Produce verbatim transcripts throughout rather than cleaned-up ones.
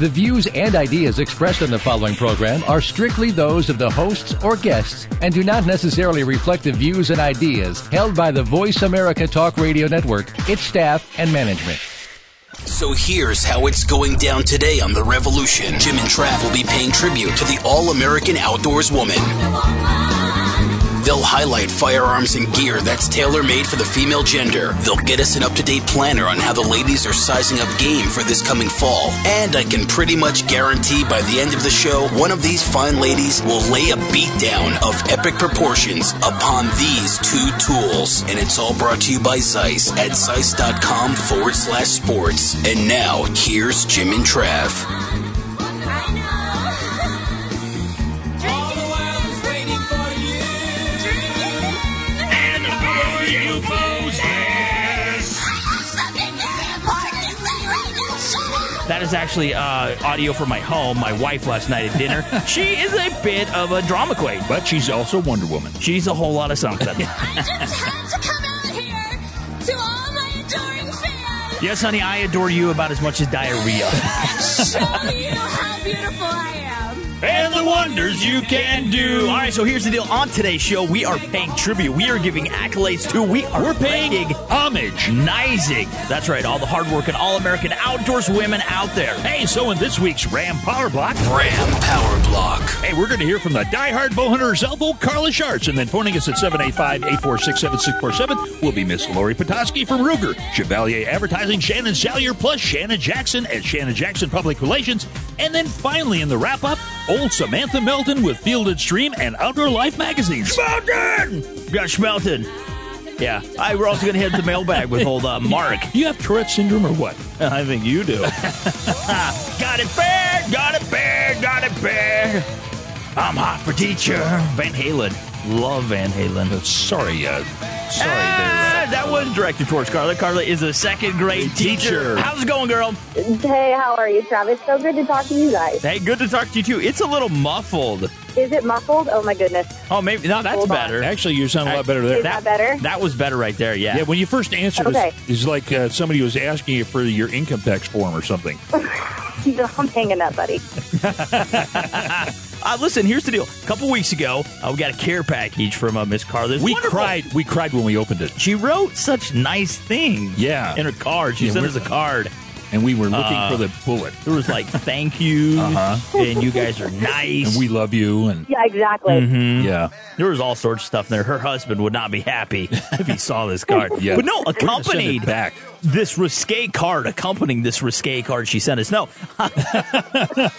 The views and ideas expressed on the following program are strictly those of the hosts or guests and do not necessarily reflect the views and ideas held by the Voice America Talk Radio Network, its staff, and management. So here's how it's going down today on The Revolution. Jim and Trav will be paying tribute to the all-American outdoors woman. They'll highlight firearms and gear that's tailor-made for the female gender. They'll get us an up-to-date planner on how the ladies are sizing up game for this coming fall. And I can pretty much guarantee by the end of the show, one of these fine ladies will lay a beatdown of epic proportions upon these two tools. And it's all brought to you by Zeiss at zeiss.com forward slash sports. And now, here's Jim and Trav. That is actually uh, audio from my home, my wife last night at dinner. She is a bit of a drama queen. But she's also Wonder Woman. She's a whole lot of something. I just have to come out here to all my adoring fans. Yes, honey, I adore you about as much as diarrhea. Show you how beautiful I am. And the wonders you can do. All right, so here's the deal. On today's show, we are paying tribute. We are giving accolades to. We are We're paying homage. Nizing. That's right. All the hardworking, all-American outdoors women out there. Hey, so in this week's Ram Power Block. Ram Power Block. Hey, we're going to hear from the diehard bow hunter herself, Carla Schartz. And then phoning us at seven eight five, eight four six, seven six four seven will be Miss Lori Petosky from Ruger, Chevalier Advertising, Shannon Salyer, plus Shannon Jackson at Shannon Jackson Public Relations. And then finally in the wrap-up, old Samantha Melton with Field and Stream and Outdoor Life magazine. Melton! Gosh, Melton. Yeah, I, we're also going to hit the mailbag with old uh, Mark. You have Tourette's syndrome or what? I think you do. Got it bad, got it bad, got it bad. I'm hot for teacher. Van Halen. Love Van Halen. Oh, sorry, uh, sorry. Ah, that was directed towards Carla. Carla is a second grade teacher. teacher. How's it going, girl? Hey, how are you, Travis? So good to talk to you guys. Hey, good to talk to you, too. It's a little muffled. Is it muffled? Oh, my goodness. Oh, maybe. No, that's Hold better. On. Actually, you sound a lot better there. Is that, that better? That was better right there, yeah. Yeah, when you first answered, okay. it, was, it was like uh, somebody was asking you for your income tax form or something. No, I'm hanging up, buddy. Uh, listen, here's the deal. A couple weeks ago, uh, we got a care package from uh, Miss Carla. We wonderful. cried We cried when we opened it. She wrote such nice things yeah. in her card. She yeah, sent us a card. And we were looking uh, for the bullet. There was like, thank you, uh-huh. and you guys are nice. And we love you. And yeah, exactly. Mm-hmm. Yeah. There was all sorts of stuff in there. Her husband would not be happy if he saw this card. Yeah. But no, accompanied back. this risque card, accompanying this risque card she sent us. No.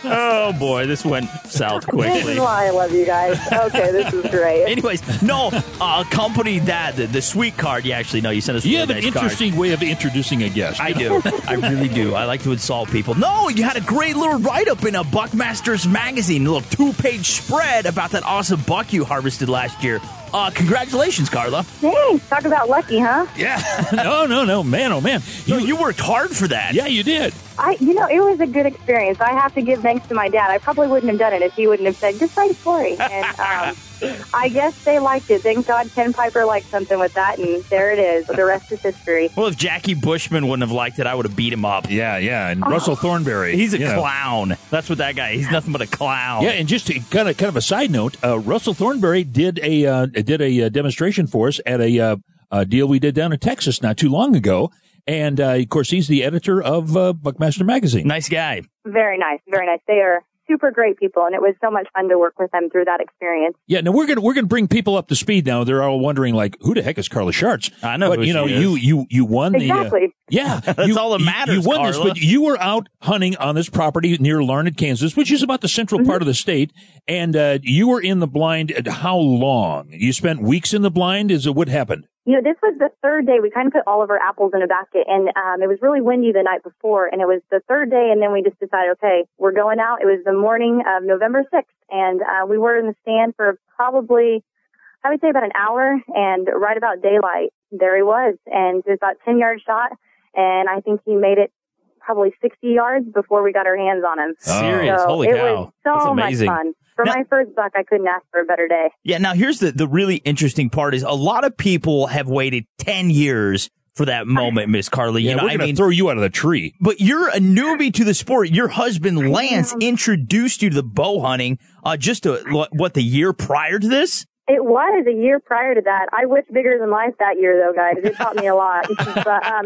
Oh, boy, this went south quickly. This is why I love you guys. Okay, this is great. Anyways, no, uh, accompanied that, the, the sweet card. You actually, no, you sent us You have nice an interesting card. way of introducing a guest. I do. I really do. I like to insult people. No, you had a great little write-up in a Buckmaster's magazine, a little two-page spread about that awesome buck you harvested last year. Uh, congratulations, Carla. Hey, talk about lucky, huh? Yeah. No, no, no. Man, oh, man. You, you worked hard for that. Yeah, you did. I, You know, it was a good experience. I have to give thanks to my dad. I probably wouldn't have done it if he wouldn't have said, just write a story. And um, I guess they liked it. Thank God Ken Piper liked something with that, and there it is. The rest is history. Well, if Jackie Bushman wouldn't have liked it, I would have beat him up. Yeah, yeah. And oh. Russell Thornberry. He's a clown. Know. That's what that guy, he's nothing but a clown. Yeah, and just to kind of, kind of a side note, uh, Russell Thornberry did a, uh, did a uh, demonstration for us at a, uh, a deal we did down in Texas not too long ago. And, uh, of course, he's the editor of uh, Buckmaster Magazine. Nice guy. Very nice. Very nice. They are super great people, and it was so much fun to work with them through that experience. Yeah, now we're going we're gonna bring people up to speed now. They're all wondering, like, who the heck is Carla Schartz? I know, but you know, you, you you won exactly. the... Uh, yeah. That's you, all that matters, You, you won Carla. this, but you were out hunting on this property near Larned, Kansas, which is about the central mm-hmm. part of the state, and uh, you were in the blind at how long? You spent weeks in the blind? Is it what happened? You know, this was the third day. We kind of put all of our apples in a basket, and um, it was really windy the night before, and it was the third day, and then we just decided, okay, we're going out. It was the morning of November sixth, and uh, we were in the stand for probably, I would say about an hour, and right about daylight, there he was. And it was about ten-yard shot, and I think he made it probably sixty yards before we got our hands on him. Serious? So Holy it cow. It was so amazing. Much fun. For now, my first buck, I couldn't ask for a better day. Yeah, now here's the, the really interesting part is a lot of people have waited ten years for that moment, Miss Carly. You yeah, know, we're going to throw you out of the tree. But you're a newbie to the sport. Your husband, Lance, introduced you to the bow hunting uh, just a, what, the year prior to this? It was a year prior to that. I whipped bigger than life that year, though, guys. It taught me a lot. But, um,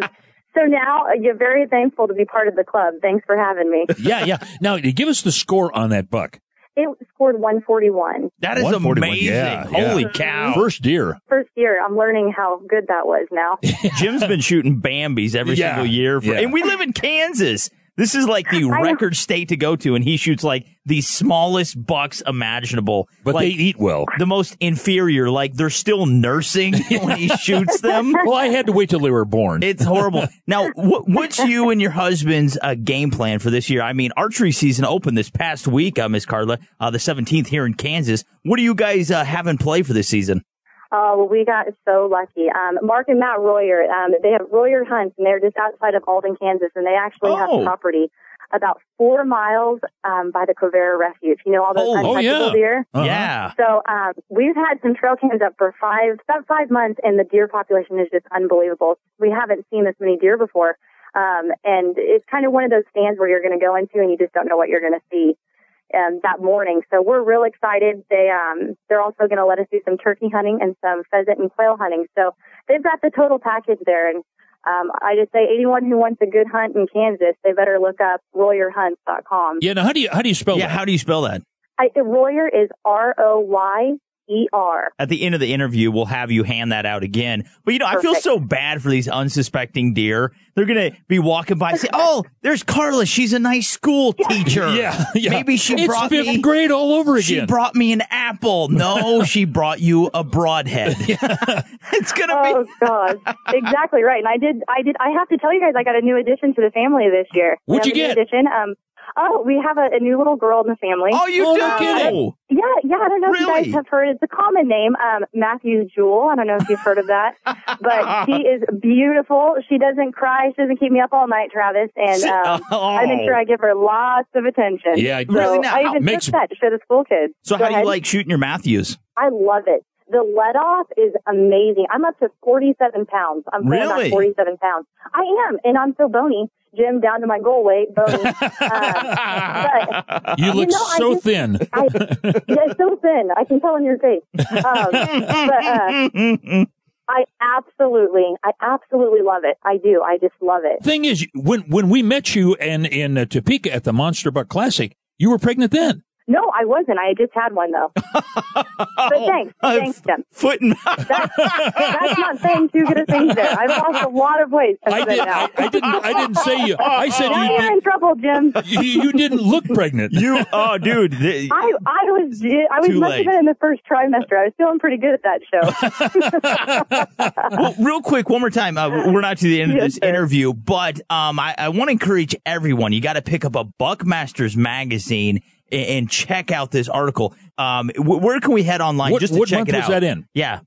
so now you're very thankful to be part of the club. Thanks for having me. Yeah, yeah. Now, give us the score on that buck. It scored one forty-one. That is one forty-one. Amazing. Yeah, yeah. Holy cow. First deer. First deer. I'm learning how good that was now. Jim's been shooting Bambies every yeah, single year. For, yeah. And we live in Kansas. This is like the record state to go to, and he shoots like the smallest bucks imaginable. But like, they eat well. The most inferior, like they're still nursing when he shoots them. Well, I had to wait till they were born. It's horrible. Now, wh- what's you and your husband's uh, game plan for this year? I mean, archery season opened this past week, uh, Miss Carla, uh, the seventeenth here in Kansas. What do you guys uh, have in play for this season? Oh, uh, well, we got so lucky. Um, Mark and Matt Royer, um, they have Royer Hunts, and they're just outside of Alden, Kansas, and they actually oh. have property about four miles um, by the Quivira Refuge. You know, all those oh, untouchable oh, yeah. deer? Uh-huh. Yeah. So um, we've had some trail cams up for five, about five months, and the deer population is just unbelievable. We haven't seen this many deer before, um, and it's kind of one of those stands where you're going to go into and you just don't know what you're going to see. Um, that morning. So we're real excited. They, um, they're also going to let us do some turkey hunting and some pheasant and quail hunting. So they've got the total package there. And, um, I just say anyone who wants a good hunt in Kansas, they better look up royer hunts dot com. Yeah. Now, how do you, how do you spell yeah, that? How do you spell that? I, Royer is R O Y E R. At the end of the interview, we'll have you hand that out again. But, you know, Perfect. I feel so bad for these unsuspecting deer. They're going to be walking by and say, oh, there's Carla. She's a nice school teacher. Yeah, yeah. Maybe she it's brought me. It's fifth grade all over again. She brought me an apple. No, she brought you a broadhead. It's going to oh, be. Oh, gosh. Exactly right. And I did, I did, I have to tell you guys, I got a new addition to the family this year. What'd you get? Addition. Um, Oh, we have a, a new little girl in the family. Oh, you do? Um, get it. Yeah, yeah. I don't know really? if you guys have heard. It's a common name, um, Matthews Jewel. I don't know if you've heard of that. But she is beautiful. She doesn't cry. She doesn't keep me up all night, Travis. And um, oh. I make sure I give her lots of attention. Yeah, so really? Now, I even makes... took that to show the school kids. So Go how ahead. do you like shooting your Matthews? I love it. The let-off is amazing. I'm up to forty-seven pounds. I'm really? about forty-seven pounds. I am, and I'm so bony. Jim, down to my goal weight, bony. Uh, but, you look you know, so I just, thin. I, yeah, so thin. I can tell in your face. Um, but uh, I absolutely, I absolutely love it. I do. I just love it. Thing is, when when we met you in, in uh, Topeka at the Monster Buck Classic, you were pregnant then. No, I wasn't. I just had one, though. But thanks. Thanks, Jim. Foot and mouth. That's, that's not saying too good a thing there. I've lost a lot of weight since I did, then. I, I, didn't, I didn't say you. I said now you you're did, in trouble, Jim. You, you didn't look pregnant. You, oh, dude. The, I, I was, I was must have been in the first trimester. I was feeling pretty good at that show. Well, real quick, one more time. Uh, we're not to the end of this yes, interview, but um, I, I want to encourage everyone. You got to pick up a Buckmaster's magazine and check out this article. Um, where can we head online what, just to check it out? What month was that in? Yeah.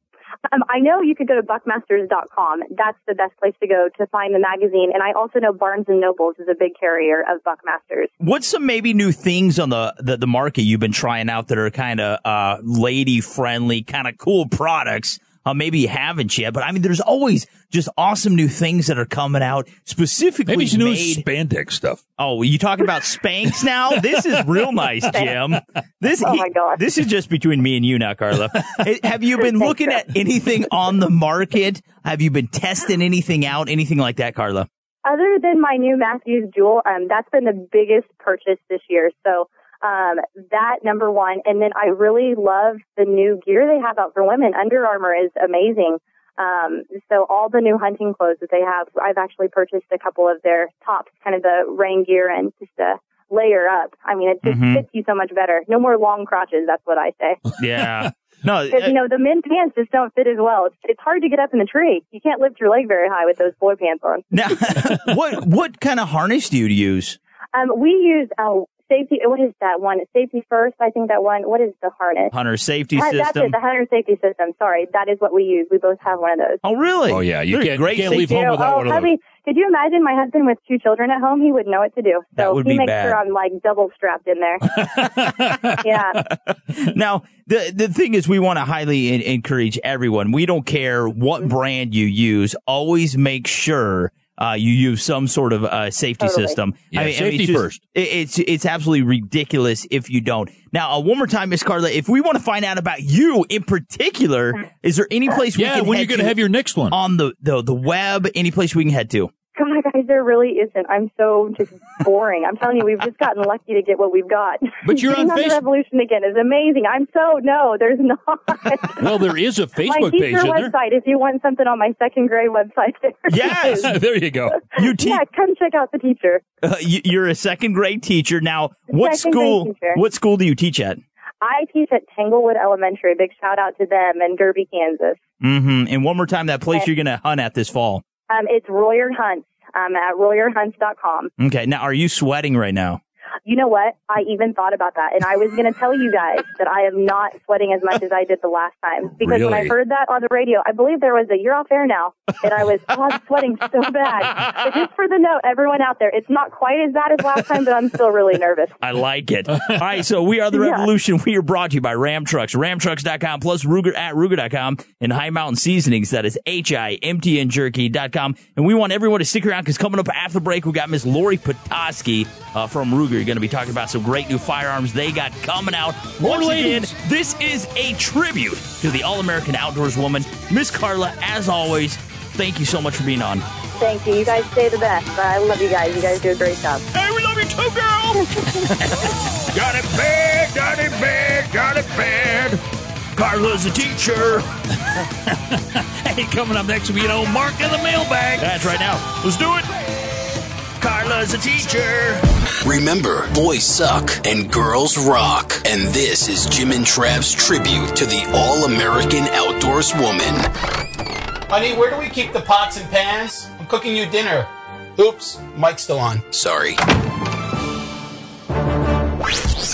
Um, I know you could go to buckmasters dot com. That's the best place to go to find the magazine. And I also know Barnes and Nobles is a big carrier of Buckmasters. What's some maybe new things on the, the, the market you've been trying out that are kind of uh, lady-friendly, kind of cool products? Uh, maybe you haven't yet, but I mean, there's always just awesome new things that are coming out specifically. Maybe new spandex stuff. Oh, you talking about Spanx now? This is real nice, Jim. This, oh my God. This is just between me and you now, Carla. Have you been looking at anything on the market? Have you been testing anything out? Anything like that, Carla? Other than my new Matthews Jewel, um, that's been the biggest purchase this year. So, Um, that number one. And then I really love the new gear they have out for women. Under Armour is amazing. Um, so all the new hunting clothes that they have, I've actually purchased a couple of their tops, kind of the rain gear and just a layer up. I mean, it just mm-hmm. fits you so much better. No more long crotches. That's what I say. Yeah. No, because, you know, the men's pants just don't fit as well. It's, it's hard to get up in the tree. You can't lift your leg very high with those boy pants on. Now, what, what kind of harness do you use? Um, we use, uh, safety, what is that one? Safety First, I think that one. What is the harness? Hunter Safety that, System. That's it, the Hunter Safety System. Sorry, that is what we use. We both have one of those. Oh, really? Oh, yeah. You can't, great you can't leave home without oh, one of those. Could you imagine my husband with two children at home? He would know what to do. So that would be he makes bad. Sure I'm like double strapped in there. Yeah. Now, the the thing is, we want to highly in- encourage everyone. We don't care what brand you use. Always make sure uh, you use some sort of uh, safety totally. System. Yeah, I mean, safety I mean, it's just, first. It, it's it's absolutely ridiculous if you don't. Now, uh, one more time, Miss Carla, if we want to find out about you in particular, is there any place we yeah, can when head you're going to have your next one on the, the the web? Any place we can head to? Come on, guys, there really isn't. I'm so just boring. I'm telling you, we've just gotten lucky to get what we've got. But you're on Facebook. The Revolution again is amazing. I'm so no, there's not. Well, there is a Facebook page. My teacher page, website. There? If you want something on my second grade website, there. Yes, there you go. You te- yeah, come check out the teacher. Uh, you, you're a second grade teacher now. What second school? What school do you teach at? I teach at Tanglewood Elementary. Big shout out to them in Derby, Kansas. Mm-hmm. And one more time, that place and, you're going to hunt at this fall. Um, it's Royer Hunts. I'm at Royer Hunts dot com. Okay. Now, are you sweating right now? You know what? I even thought about that. And I was going to tell you guys that I am not sweating as much as I did the last time. Because really? When I heard that on the radio, I believe there was a you're off air now. And I was, oh, I'm sweating so bad. But just for the note, everyone out there, it's not quite as bad as last time, but I'm still really nervous. I like it. All right. So we are The Revolution. Yeah. We are brought to you by Ram Trucks, ram trucks dot com, plus Ruger at Ruger dot com, and High Mountain Seasonings. That is H I M T N Jerky dot com. And we want everyone to stick around because coming up after the break, we got Miss Lori Petosky uh, from Ruger. You're going to be talking about some great new firearms they got coming out. Once again, this is a tribute to the all-American outdoors woman, Miss Carla. As always, thank you so much for being on. Thank you. You guys stay the best. I love you guys. You guys do a great job. Hey, we love you too, girl! Got it bad, got it bad, got it bad. Carla's a teacher. Hey, coming up next, we get old Mark in the mailbag. That's right now. Let's do it. Carla's a teacher. Remember, boys suck and girls rock. And this is Jim and Trav's tribute to the all-American outdoors woman. Honey, where do we keep the pots and pans? I'm cooking you dinner. Oops, mic's still on. Sorry.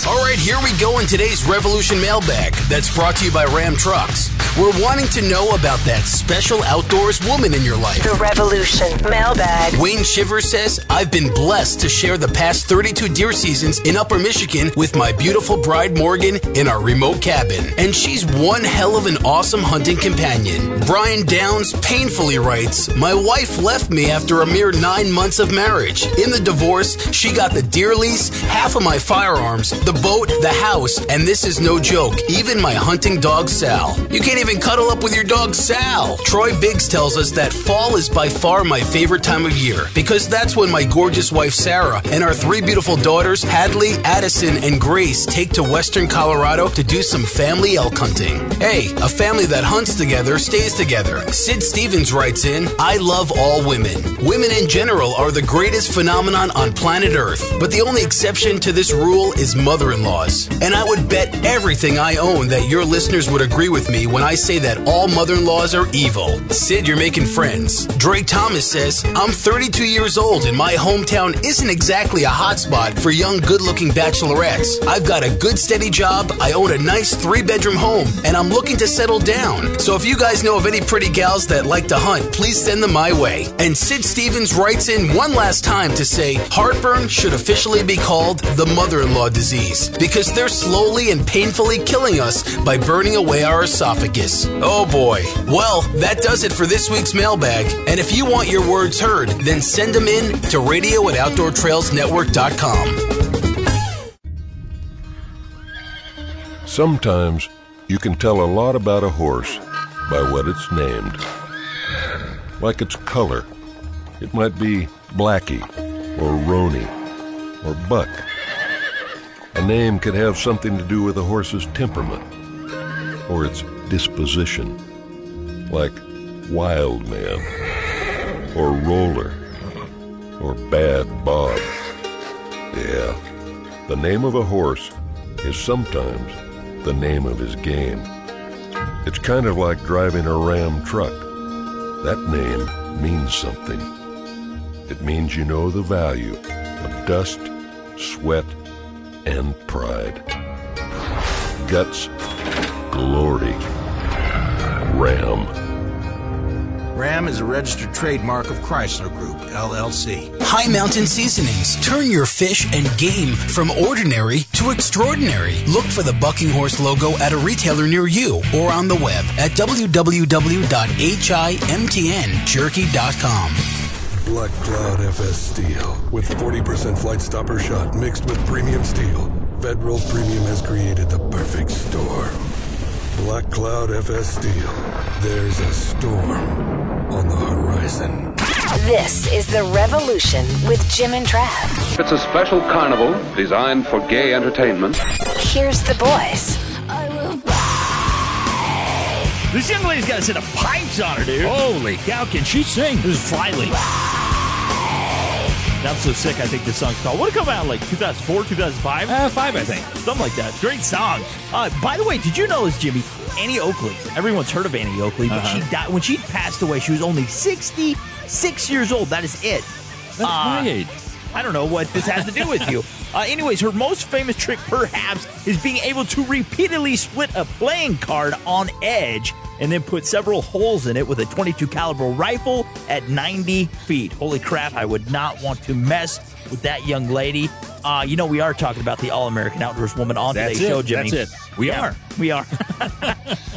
All right, here we go in today's Revolution Mailbag that's brought to you by Ram Trucks. We're wanting to know about that special outdoors woman in your life. The Revolution Mailbag. Wayne Shivers says, I've been blessed to share the past thirty-two deer seasons in Upper Michigan with my beautiful bride Morgan in our remote cabin. And she's one hell of an awesome hunting companion. Brian Downs painfully writes, my wife left me after a mere nine months of marriage. In the divorce, she got the deer lease, half of my firearms, the boat, the house, and this is no joke, even my hunting dog Sal. You can't even cuddle up with your dog Sal. Troy Biggs tells us that fall is by far my favorite time of year because that's when my gorgeous wife Sarah and our three beautiful daughters Hadley, Addison, and Grace take to western Colorado to do some family elk hunting. Hey, a family that hunts together stays together. Sid Stevens writes in, I love all women. Women in general are the greatest phenomenon on planet Earth, but the only exception to this rule is mother mother-in-laws. And I would bet everything I own that your listeners would agree with me when I say that all mother-in-laws are evil. Sid, you're making friends. Drake Thomas says, I'm thirty-two years old and my hometown isn't exactly a hotspot for young good-looking bachelorettes. I've got a good steady job, I own a nice three-bedroom home, and I'm looking to settle down. So if you guys know of any pretty gals that like to hunt, please send them my way. And Sid Stevens writes in one last time to say, heartburn should officially be called the mother-in-law disease, because they're slowly and painfully killing us by burning away our esophagus. Oh boy. Well, that does it for this week's mailbag. And if you want your words heard, then send them in to radio at outdoor trails network dot com. Sometimes you can tell a lot about a horse by what it's named. Like its color. It might be Blackie or Roney or Buck. A name could have something to do with a horse's temperament or its disposition, like Wild Man or Roller or Bad Bob. Yeah, the name of a horse is sometimes the name of his game. It's kind of like driving a Ram truck. That name means something. It means you know the value of dust, sweat, and pride. Guts, glory, Ram. Ram is a registered trademark of Chrysler Group, L L C. High Mountain Seasonings. Turn your fish and game from ordinary to extraordinary. Look for the Bucking Horse logo at a retailer near you or on the web at w w w dot himtn jerky dot com. Black Cloud F S Steel with forty percent Flight Stopper shot mixed with premium steel. Federal Premium has created the perfect storm. Black Cloud F S Steel. There's a storm on the horizon. This is The Revolution with Jim and Trav. It's a special carnival designed for gay entertainment. Here's the boys. I will buy. This young lady's got a set of pipes on her, dude. Holy cow, can she sing? This is Flyleaf. I'm So Sick, I think this song's called. What did it come out, like two thousand four, two thousand five? Uh, five, I think. Something like that. Great song. Uh, by the way, did you know this, Jimmy? Annie Oakley. Everyone's heard of Annie Oakley, but uh-huh. she died when she passed away. She was only sixty-six years old. That is it. That's uh, my age. I don't know what this has to do with you. Uh, anyways, her most famous trick, perhaps, is being able to repeatedly split a playing card on edge and then put several holes in it with a twenty-two caliber rifle at ninety feet. Holy crap, I would not want to mess with that young lady. Uh, you know, we are talking about the All-American Outdoors woman on that's today's it, show, Jimmy. That's it. We yeah, are. We are.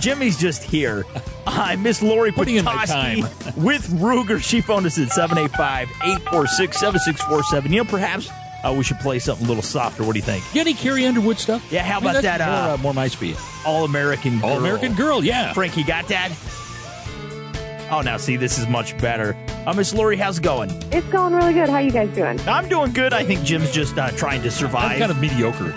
Jimmy's just here. I uh, Miss Lori Petosky with Ruger. She phoned us at seven eight five, eight four six, seven six four seven. You know, perhaps uh, we should play something a little softer. What do you think? You got any Carrie Underwood stuff? Yeah, how I mean, about that? More, uh, uh, more my speed. All-American Girl. All-American Girl, yeah. Frank, you got that? Oh, now, see, this is much better. Uh, Miss Lori, how's it going? It's going really good. How are you guys doing? I'm doing good. I think Jim's just uh, trying to survive. I'm kind of mediocre.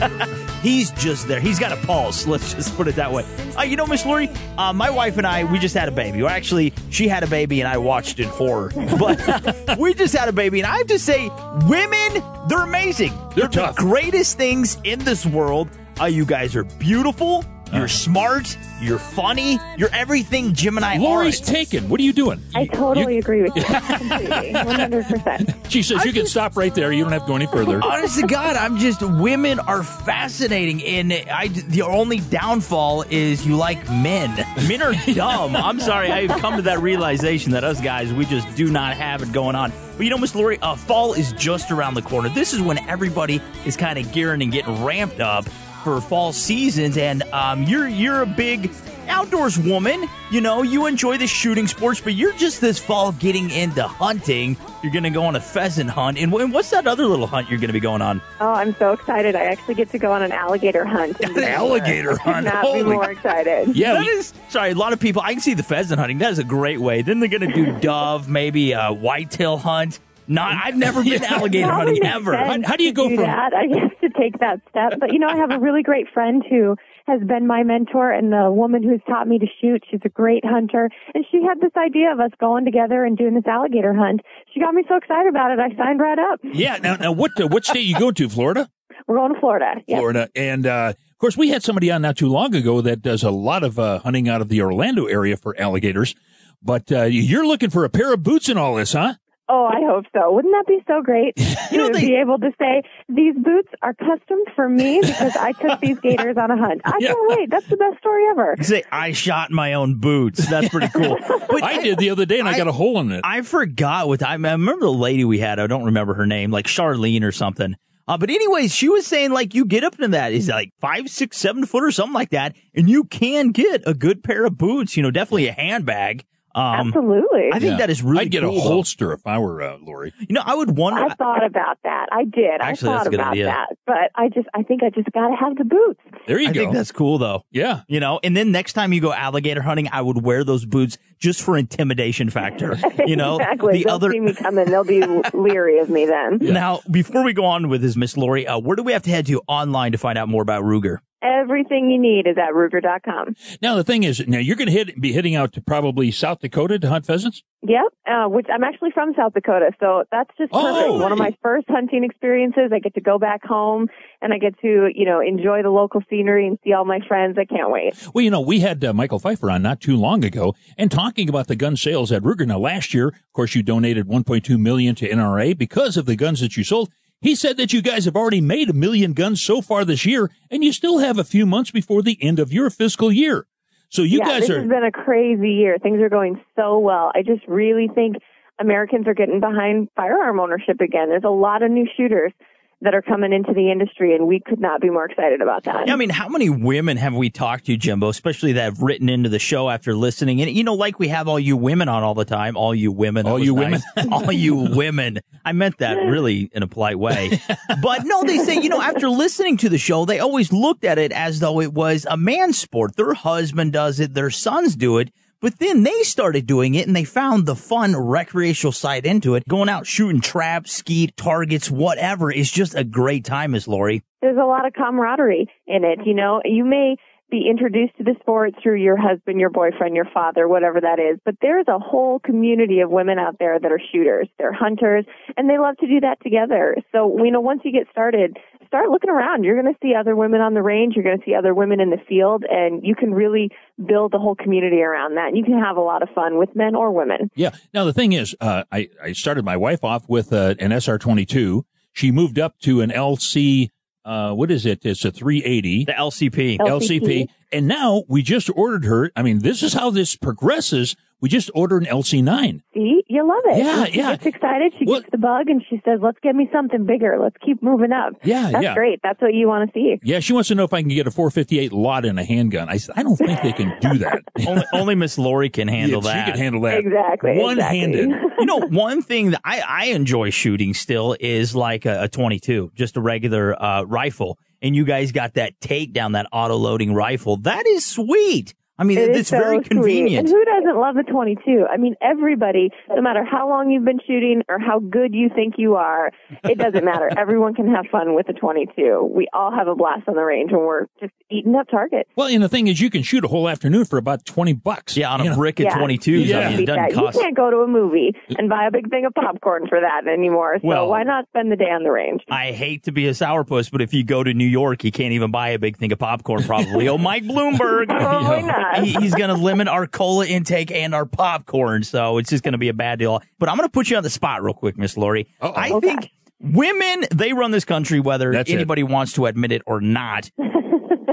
He's just there. He's got a pulse. Let's just put it that way. Uh, you know, Miss Lori, uh, my wife and I, we just had a baby. Well, actually, she had a baby, and I watched in horror. But uh, we just had a baby, and I have to say, women, they're amazing. They're, they're tough. The greatest things in this world. Uh, you guys are beautiful. You're smart. You're funny. You're everything Jim and I Lori's are. Lori's taken. What are you doing? I totally you... agree with you. Completely. one hundred percent. She says, I'm you just... can stop right there. You don't have to go any further. Honest to God, I'm just, women are fascinating. And I, the only downfall is you like men. Men are dumb. I'm sorry. I've come to that realization that us guys, we just do not have it going on. But you know, Miss Lori, uh, fall is just around the corner. This is when everybody is kind of gearing and getting ramped up for fall seasons, and um, you're you're a big outdoors woman. You know, you enjoy the shooting sports, but you're just this fall getting into hunting. You're going to go on a pheasant hunt, and what's that other little hunt you're going to be going on? Oh, I'm so excited! I actually get to go on an alligator hunt. An alligator hunt! Not Holy. Be more excited. Yeah, that we, is. Sorry, a lot of people. I can see the pheasant hunting. That is a great way. Then they're going to do dove, maybe a whitetail hunt. Not, I've never been alligator hunting ever. How, how do you go do from that? I have to take that step. But, you know, I have a really great friend who has been my mentor and the woman who's taught me to shoot. She's a great hunter. And she had this idea of us going together and doing this alligator hunt. She got me so excited about it, I signed right up. Yeah. Now, now what uh, what state you go to, Florida? We're going to Florida. Yep. Florida. And, uh, of course, we had somebody on not too long ago that does a lot of uh, hunting out of the Orlando area for alligators. But uh, you're looking for a pair of boots in all this, huh? Oh, I hope so. Wouldn't that be so great you know, to they, be able to say, these boots are custom for me because I took these gators on a hunt. I yeah. can't wait. That's the best story ever. You say, I shot my own boots. That's pretty cool. But I did the other day, and I, I got a hole in it. I forgot. what I, I remember the lady we had. I don't remember her name, like Charlene or something. Uh, but anyways, she was saying, like, you get up to that is like five, six, seven foot or something like that, and you can get a good pair of boots, you know, definitely a handbag. Um, Absolutely. I think yeah. that is really I'd get cool. a holster if I were uh, Lori. You know, I would wonder. I thought about that. I did. Actually, I thought that's a good about idea. that. But I just, I think I just got to have the boots. There you I go. I think that's cool, though. Yeah. You know, and then next time you go alligator hunting, I would wear those boots just for intimidation factor. You know, exactly. The they'll other... see me coming. They'll be leery of me then. Yeah. Now, before we go on with this, Miss Lori, uh, where do we have to head to online to find out more about Ruger? Everything you need is at Ruger dot com. Now, the thing is, now you're going to hit, be heading out to probably South Dakota to hunt pheasants? Yep, uh, which I'm actually from South Dakota, so that's just perfect. Oh, one of my first hunting experiences. I get to go back home, and I get to, you know, enjoy the local scenery and see all my friends. I can't wait. Well, you know, we had uh, Michael Pfeiffer on not too long ago, and talking about the gun sales at Ruger. Now, last year, of course, you donated one point two million dollars to N R A because of the guns that you sold. He said that you guys have already made a million guns so far this year, and you still have a few months before the end of your fiscal year. So you yeah, guys this are... this has been a crazy year. Things are going so well. I just really think Americans are getting behind firearm ownership again. There's a lot of new shooters that are coming into the industry, and we could not be more excited about that. I mean, how many women have we talked to, Jimbo, especially that have written into the show after listening? And, you know, like we have all you women on all the time, all you women. All you nice. women. All you women. I meant that really in a polite way. But, no, they say, you know, after listening to the show, they always looked at it as though it was a man's sport. Their husband does it. Their sons do it. But then they started doing it, and they found the fun recreational side into it. Going out shooting traps, skeet, targets, whatever is just a great time, Miss Lori. There's a lot of camaraderie in it. You know, you may be introduced to the sport through your husband, your boyfriend, your father, whatever that is. But there's a whole community of women out there that are shooters. They're hunters, and they love to do that together. So, you know, once you get started, start looking around. You're going to see other women on the range. You're going to see other women in the field, and you can really build the whole community around that. And you can have a lot of fun with men or women. Yeah. Now, the thing is, uh, I, I started my wife off with uh, an S R twenty-two. She moved up to an L C. Uh, what is it? It's a three eighty. The L C P. L C P. And now we just ordered her. I mean, this is how this progresses. We just ordered an L C nine. See? You love it. Yeah, she yeah. She gets excited. She well, gets the bug, and she says, let's get me something bigger. Let's keep moving up. Yeah, That's yeah. great. That's what you want to see. Yeah, she wants to know if I can get a four fifty-eight lot in a handgun. I said, I don't think they can do that. only only Miss Lori can handle yeah, that. She can handle that. Exactly. One-handed. Exactly. You know, one thing that I, I enjoy shooting still is like a, a twenty-two, just a regular uh, rifle. And you guys got that takedown, that auto-loading rifle. That is sweet. I mean, it it's so very convenient. Sweet. And who doesn't love the twenty-two? I mean, everybody, no matter how long you've been shooting or how good you think you are, it doesn't matter. Everyone can have fun with the twenty-two. We all have a blast on the range when we're just eating up targets. Well, and the thing is, you can shoot a whole afternoon for about twenty bucks. Yeah, on a you brick know. At yeah. twenty-twos. Yeah. I mean, it doesn't yeah. cost. You can't go to a movie and buy a big thing of popcorn for that anymore. So well, why not spend the day on the range? I hate to be a sourpuss, but if you go to New York, you can't even buy a big thing of popcorn, probably. Oh, Mike Bloomberg. Probably not. He's going to limit our cola intake and our popcorn, so it's just going to be a bad deal. But I'm going to put you on the spot real quick, Miss Lori. Uh-oh. I okay. think women, they run this country, whether That's anybody it. wants to admit it or not.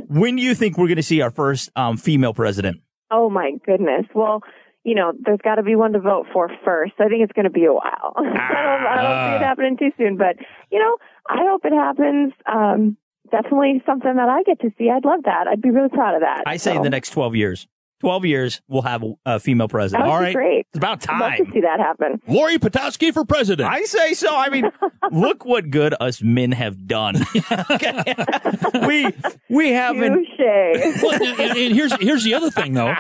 When do you think we're going to see our first um, female president? Oh, my goodness. Well, you know, there's got to be one to vote for first. I think it's going to be a while. Ah. I, don't, I don't see it happening too soon, but, you know, I hope it happens. Um Definitely something that I get to see. I'd love that. I'd be really proud of that. I say so. In the next twelve years. twelve years, we'll have a female president. All right. Great. It's about time. I'd love to see that happen. Lori Petosky for president. I say so. I mean, look what good us men have done. Okay. We we haven't. Well, and, and here's here's the other thing, though.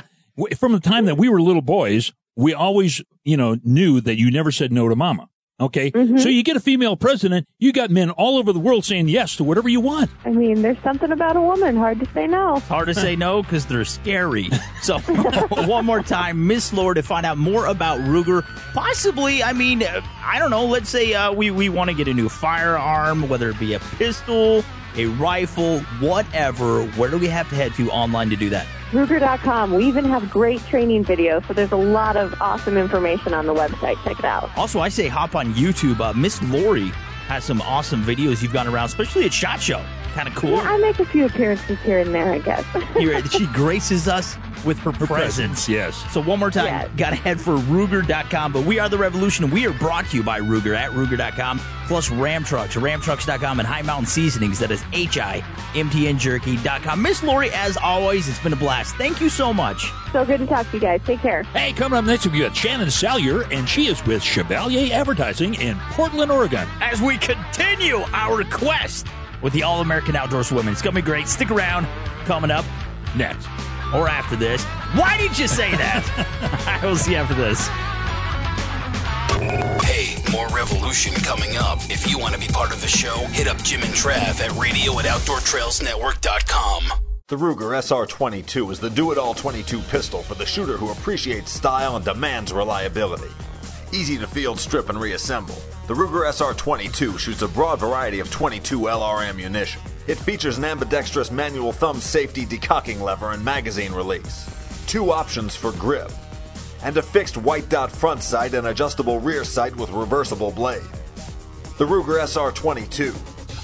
From the time that we were little boys, we always, you know, knew that you never said no to mama. Okay, mm-hmm. So you get a female president, you got men all over the world saying yes to whatever you want. I mean, there's something about a woman. Hard to say no. It's hard to say no because they're scary. So one more time, Miss Lord, to find out more about Ruger. Possibly, I mean, I don't know. Let's say uh, we, we want to get a new firearm, whether it be a pistol, a rifle, whatever. Where do we have to head to online to do that? Ruger dot com. We even have great training videos, so there's a lot of awesome information on the website. Check it out. Also, I say hop on YouTube. Uh, Miss Lori has some awesome videos you've gone around, especially at SHOT Show. Kind of cool. Yeah, I make a few appearances here and there, I guess. She graces us with her, her presence. presence. Yes. So one more time, yes. Got to head for Ruger dot com. But we are the revolution, and we are brought to you by Ruger at Ruger dot com, plus Ram Trucks, Ram Trucks dot com, and High Mountain Seasonings. That is H I M T N Jerky dot com. Miss Lori, as always, it's been a blast. Thank you so much. So good to talk to you guys. Take care. Hey, coming up next, we've got Shannon Salyer, and she is with Chevalier Advertising in Portland, Oregon, as we continue our quest with the All-American Outdoors Women. It's going to be great. Stick around. Coming up next. Or after this. Why did you say that? I will see you after this. Hey, more revolution coming up. If you want to be part of the show, hit up Jim and Trav at radio at outdoor trails network dot com. The Ruger S R twenty-two is the do-it-all twenty-two pistol for the shooter who appreciates style and demands reliability. Easy to field, strip, and reassemble. The Ruger S R twenty-two shoots a broad variety of twenty-two L R ammunition. It features an ambidextrous manual thumb safety decocking lever and magazine release, two options for grip, and a fixed white dot front sight and adjustable rear sight with reversible blade. the Ruger S R twenty-two,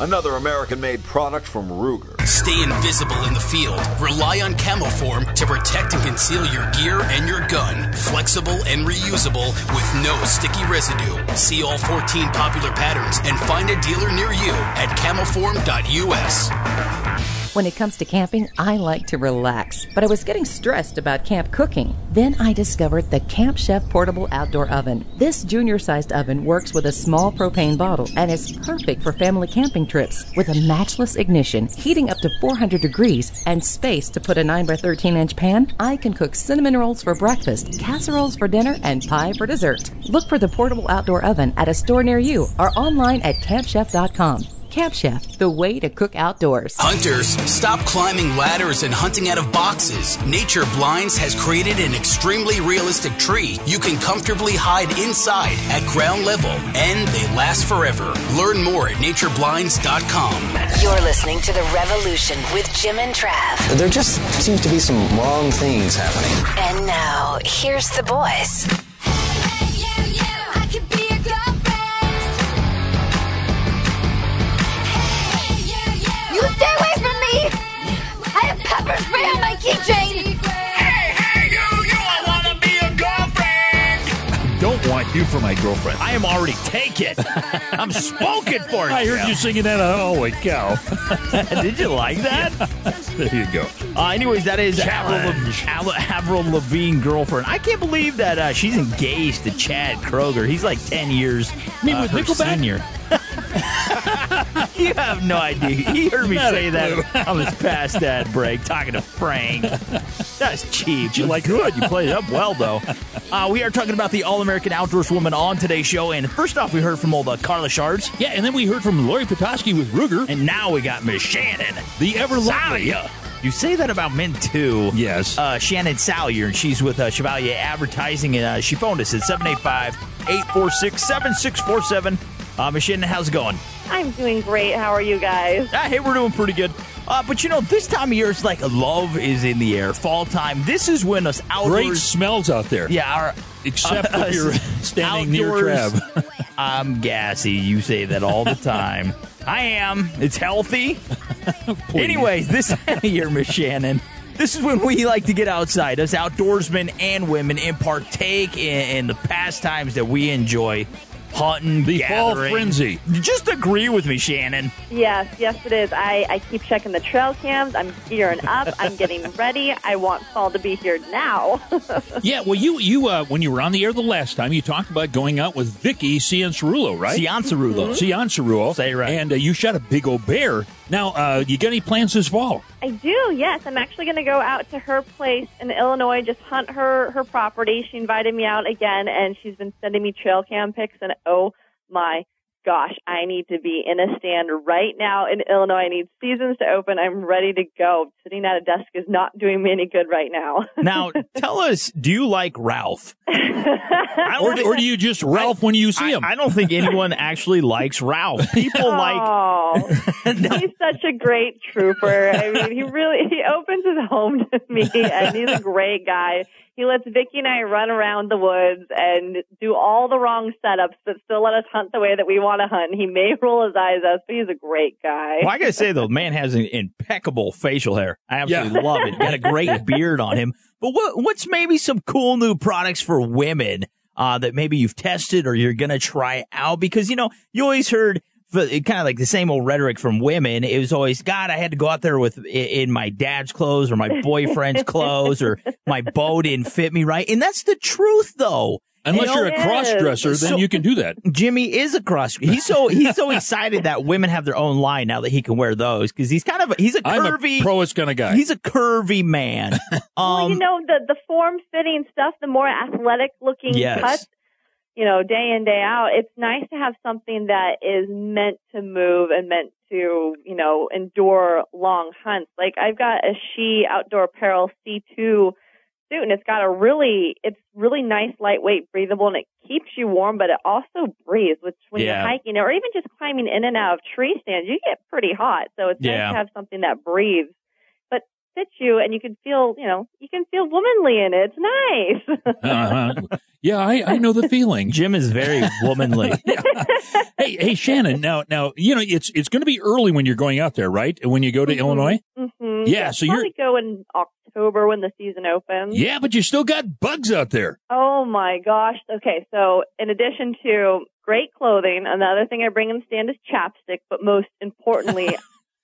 another American-made product from Ruger. Stay invisible in the field. Rely on Camoform to protect and conceal your gear and your gun. Flexible and reusable with no sticky residue. See all fourteen popular patterns and find a dealer near you at camoform dot U S. When it comes to camping, I like to relax, but I was getting stressed about camp cooking. Then I discovered the Camp Chef Portable Outdoor Oven. This junior-sized oven works with a small propane bottle and is perfect for family camping trips with a matchless ignition, heating up to four hundred degrees, and space to put a nine by thirteen inch pan. I can cook cinnamon rolls for breakfast, casseroles for dinner, and pie for dessert. Look for the Portable Outdoor Oven at a store near you or online at camp chef dot com. Camp Chef, the way to cook outdoors. Hunters, stop climbing ladders and hunting out of boxes. Nature Blinds has created an extremely realistic tree you can comfortably hide inside at ground level, and they last forever. Learn more at nature blinds dot com. You're listening to The Revolution with Jim and Trav. There just seems to be some wrong things happening. And now, here's the boys. Pepper spray on my keychain. Hey, hey, you, you, I want to be your girlfriend. I don't want you for my girlfriend. I am already taken. I'm spoken for. I heard you singing that. Holy cow. Did you like that? There you go. Uh, anyways, that is Avril, Avril Lavigne, girlfriend. I can't believe that uh, she's engaged to Chad Kroger. He's like ten years I mean, uh, with her senior. You have no idea. He heard me say that on his past ad break, talking to Frank. That's cheap. You like good. You played it up well, though. Uh, we are talking about the All-American Outdoors Woman on today's show. And first off, we heard from old uh, Carla Schartz. Yeah, and then we heard from Lori Petosky with Ruger. And now we got Miss Shannon, the ever-lovely. You say that about men, too. Yes. Uh, Shannon Salyer, and she's with uh, Chevalier Advertising. And uh, she phoned us at seven eight five, eight four six, seven six four seven. Uh, Miss Shannon, how's it going? I'm doing great. How are you guys? Ah, hey, we're doing pretty good. Uh, but, you know, this time of year, it's like love is in the air. Fall time. This is when us outdoors... Great smells out there. Yeah. Our, Except uh, if you're standing outdoors, near Trav. I'm gassy. You say that all the time. I am. It's healthy. Anyways, this time of year, Miss Shannon, this is when we like to get outside, us outdoorsmen and women, and partake in, in the pastimes that we enjoy. Hunting, the gathering. Fall frenzy. Just agree with me, Shannon. Yes, yes it is. I, I keep checking the trail cams. I'm gearing up. I'm getting ready. I want fall to be here now. Yeah, well, you you uh, when you were on the air the last time, you talked about going out with Vicki Cianciarulo, right? Cianciarulo. Mm-hmm. Cianciarulo. Say right. And uh, you shot a big old bear. Now, uh, you got any plans this fall? I do, yes. I'm actually going to go out to her place in Illinois, just hunt her, her property. She invited me out again, and she's been sending me trail cam pics, and oh, my gosh, I need to be in a stand right now in Illinois. I need seasons to open. I'm ready to go. Sitting at a desk is not doing me any good right now. Now, tell us, do you like Ralph? or, or do you just Ralph I, when you see I, him? I don't think anyone actually likes Ralph. People oh, like... No. He's such a great trooper. I mean, he really, he opens his home to me, and he's a great guy. He lets Vicki and I run around the woods and do all the wrong setups, but still let us hunt the way that we want to hunt. He may roll his eyes at us, but he's a great guy. Well, I got to say, though, the man has an impeccable facial hair. I absolutely yeah. love it. Got a great beard on him. But what, what's maybe some cool new products for women uh, that maybe you've tested or you're going to try out? Because, you know, you always heard kind of like the same old rhetoric from women. It was always, God, I had to go out there with in my dad's clothes or my boyfriend's clothes or my bow didn't fit me right. And that's the truth, though. Unless you know, you're a cross-dresser, then so, you can do that. Jimmy is a cross. He's so he's so excited that women have their own line now that he can wear those because he's kind of a, he's a curvy, I'm a pro-ish kind of guy. He's a curvy man. um, well, you know the the form-fitting stuff, the more athletic-looking yes. cuts. You know, day in, day out, it's nice to have something that is meant to move and meant to, you know, endure long hunts. Like I've got a She Outdoor Apparel C two suit, and it's got a really, it's really nice, lightweight, breathable, and it keeps you warm, but it also breathes, which when yeah. you're hiking or even just climbing in and out of tree stands, you get pretty hot. So it's yeah. nice to have something that breathes. But fits you and you can feel, you know, you can feel womanly in it. It's nice. uh-huh. Yeah, I, I know the feeling. Jim is very womanly. Yeah. Hey, hey, Shannon, now, now, you know, it's it's going to be early when you're going out there, right? When you go to mm-hmm. Illinois? Mm-hmm. Yeah, yeah, so you're... go in October when the season opens. Yeah, but you still got bugs out there. Oh, my gosh. Okay, so in addition to great clothing, another thing I bring in the stand is chapstick, but most importantly...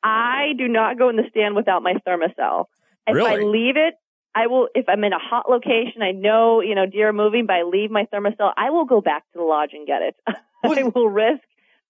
I do not go in the stand without my Thermacell. If really? I leave it, I will, if I'm in a hot location, I know, you know, deer are moving, but I leave my Thermacell, I will go back to the lodge and get it. I will risk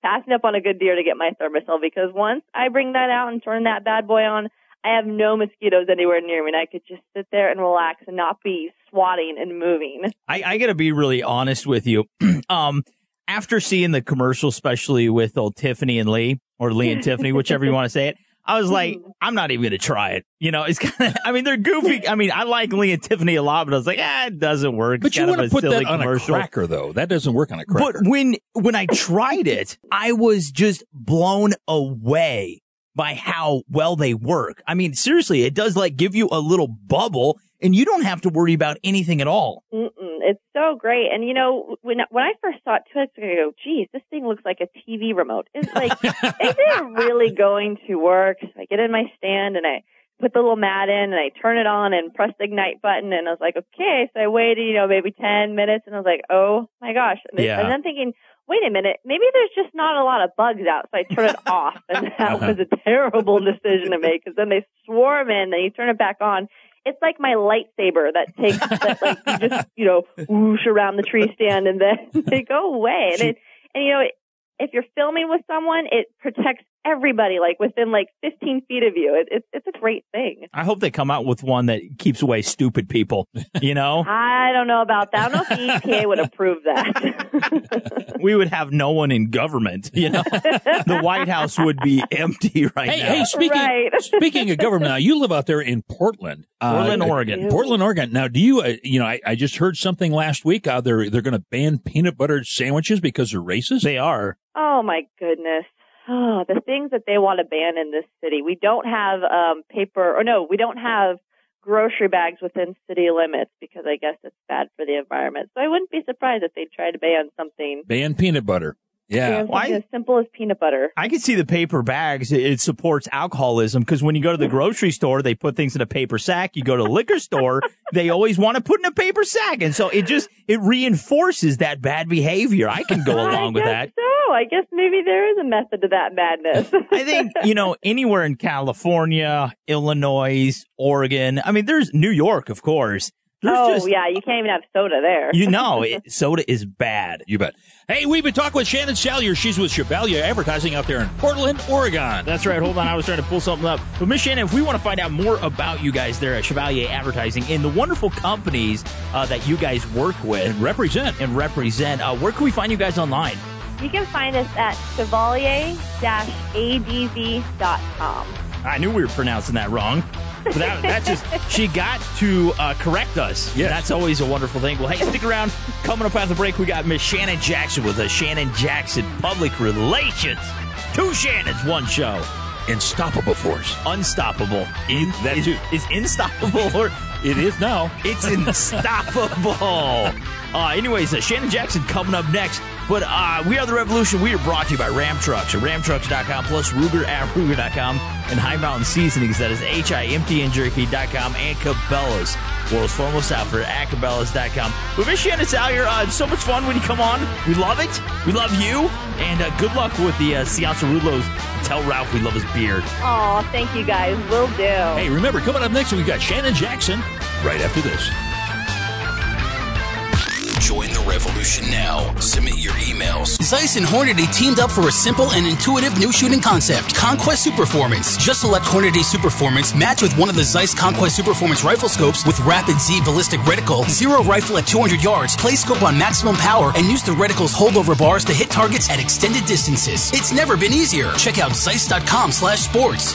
passing up on a good deer to get my Thermacell, because once I bring that out and turn that bad boy on, I have no mosquitoes anywhere near me, and I could just sit there and relax and not be swatting and moving. I, I got to be really honest with you. um, after seeing the commercial, especially with old Tiffany and Lee, or Lee and Tiffany, whichever you want to say it, I was like, I'm not even going to try it. You know, it's kind of, I mean, they're goofy. I mean, I like Lee and Tiffany a lot, but I was like, ah, it doesn't work. But it's you want to put that on commercial. A cracker, though. That doesn't work on a cracker. But when, when I tried it, I was just blown away by how well they work. I mean, seriously, it does like give you a little bubble, and you don't have to worry about anything at all. Mm-mm, it's so great. And, you know, when when I first saw it two weeks ago, I go, geez, this thing looks like a T V remote. It's like, is it really going to work? So I get in my stand, and I put the little mat in, and I turn it on and press the ignite button. And I was like, okay. So I waited, you know, maybe ten minutes, and I was like, oh, my gosh. And yeah. I was then thinking, wait a minute, maybe there's just not a lot of bugs out, so I turn it off. And that was a terrible decision to make, because then they swarm in, then you turn it back on. It's like my lightsaber that takes, that, like, you just, you know, whoosh around the tree stand, and then they go away. And, it, and you know, it, if you're filming with someone, it protects everybody, like, within, like, fifteen feet of you. It, it, it's a great thing. I hope they come out with one that keeps away stupid people, you know? I don't know about that. I don't know if the E P A would approve that. We would have no one in government, you know? The White House would be empty right hey, now. Hey, speaking, right. speaking of government, now, you live out there in Portland. Portland, uh, Oregon. Portland, Oregon. Now, do you, uh, you know, I, I just heard something last week. Uh, they're they're going to ban peanut butter sandwiches because they're racist? They are. Oh, my goodness. Oh, the things that they want to ban in this city. We don't have um, paper, or no, we don't have grocery bags within city limits, because I guess it's bad for the environment. So I wouldn't be surprised if they try to ban something. Ban peanut butter. Yeah. Well, I, as simple as peanut butter. I can see the paper bags. It, it supports alcoholism, because when you go to the grocery store, they put things in a paper sack. You go to a liquor store, they always want to put in a paper sack. And so it just, it reinforces that bad behavior. I can go along with that. So. I guess maybe there is a method to that madness. I think, you know, anywhere in California, Illinois, Oregon, I mean, there's New York, of course. There's oh, just, yeah, you can't even have soda there. You know, it, soda is bad. You bet. Hey, we've been talking with Shannon Salyer. She's with Chevalier Advertising out there in Portland, Oregon. That's right. Hold on. I was trying to pull something up. But, Miss Shannon, if we want to find out more about you guys there at Chevalier Advertising and the wonderful companies uh, that you guys work with. And represent. And represent. Uh, where can we find you guys online? You can find us at chevalier dash a d v dot com. I knew we were pronouncing that wrong. But that, that just, she got to uh, correct us. Yes. That's always a wonderful thing. Well, hey, stick around. Coming up after the break, we got Miss Shannon Jackson with us. Shannon Jackson Public Relations. Two Shannons, one show. Unstoppable force. Unstoppable. In, that is, too. Is unstoppable or... It is now. It's unstoppable. uh, anyways, uh, Shannon Jackson coming up next. But uh, we are the Revolution. We are brought to you by Ram Trucks at ram trucks dot com, plus Ruger at Ruger dot com, and High Mountain Seasonings. That is H I M T N Jerky dot com, and Cabela's. World's foremost outfit at Cabela's dot com. But Miss Shannon Salyer, uh, it's so much fun when you come on. We love it. We love you. And uh, good luck with the uh, Cianciarulo's. Tell Ralph we love his beard. Aw, thank you guys. Will do. Hey, remember, coming up next, we've got Shannon Jackson right after this. Join the revolution now. Submit your emails. Zeiss and Hornady teamed up for a simple and intuitive new shooting concept, Conquest Superformance. Just select Hornady Superformance, match with one of the Zeiss Conquest Superformance rifle scopes with Rapid Z ballistic reticle, zero rifle at two hundred yards, play scope on maximum power, and use the reticle's holdover bars to hit targets at extended distances. It's never been easier. Check out zeiss dot com slash sports.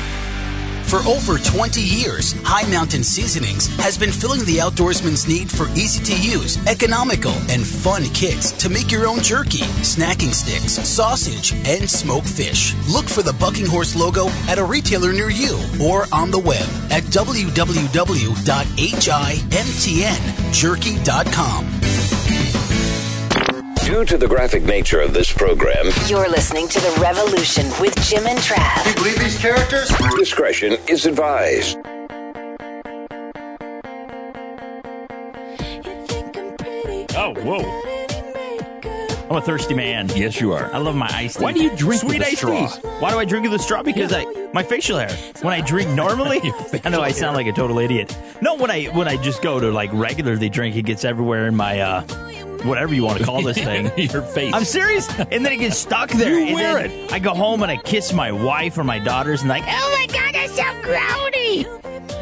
For over twenty years, High Mountain Seasonings has been filling the outdoorsman's need for easy-to-use, economical, and fun kits to make your own jerky, snacking sticks, sausage, and smoked fish. Look for the Bucking Horse logo at a retailer near you or on the web at w w w dot himtn jerky dot com. Due to the graphic nature of this program, you're listening to The Revolution with Jim and Trav. You believe these characters? Discretion is advised. Oh, whoa. I'm a thirsty man. Yes, you are. I love my iced tea. Why do you drink Sweet with a straw? Teas. Why do I drink with a straw? Because I... My facial hair. When I drink normally, I know I sound like a total idiot. No, when I when I just go to, like, regularly drink, it gets everywhere in my... uh. Whatever you want to call this thing. Your face. I'm serious. And then it gets stuck there. You and wear it. I go home and I kiss my wife or my daughters and like, oh my God, that's so grody.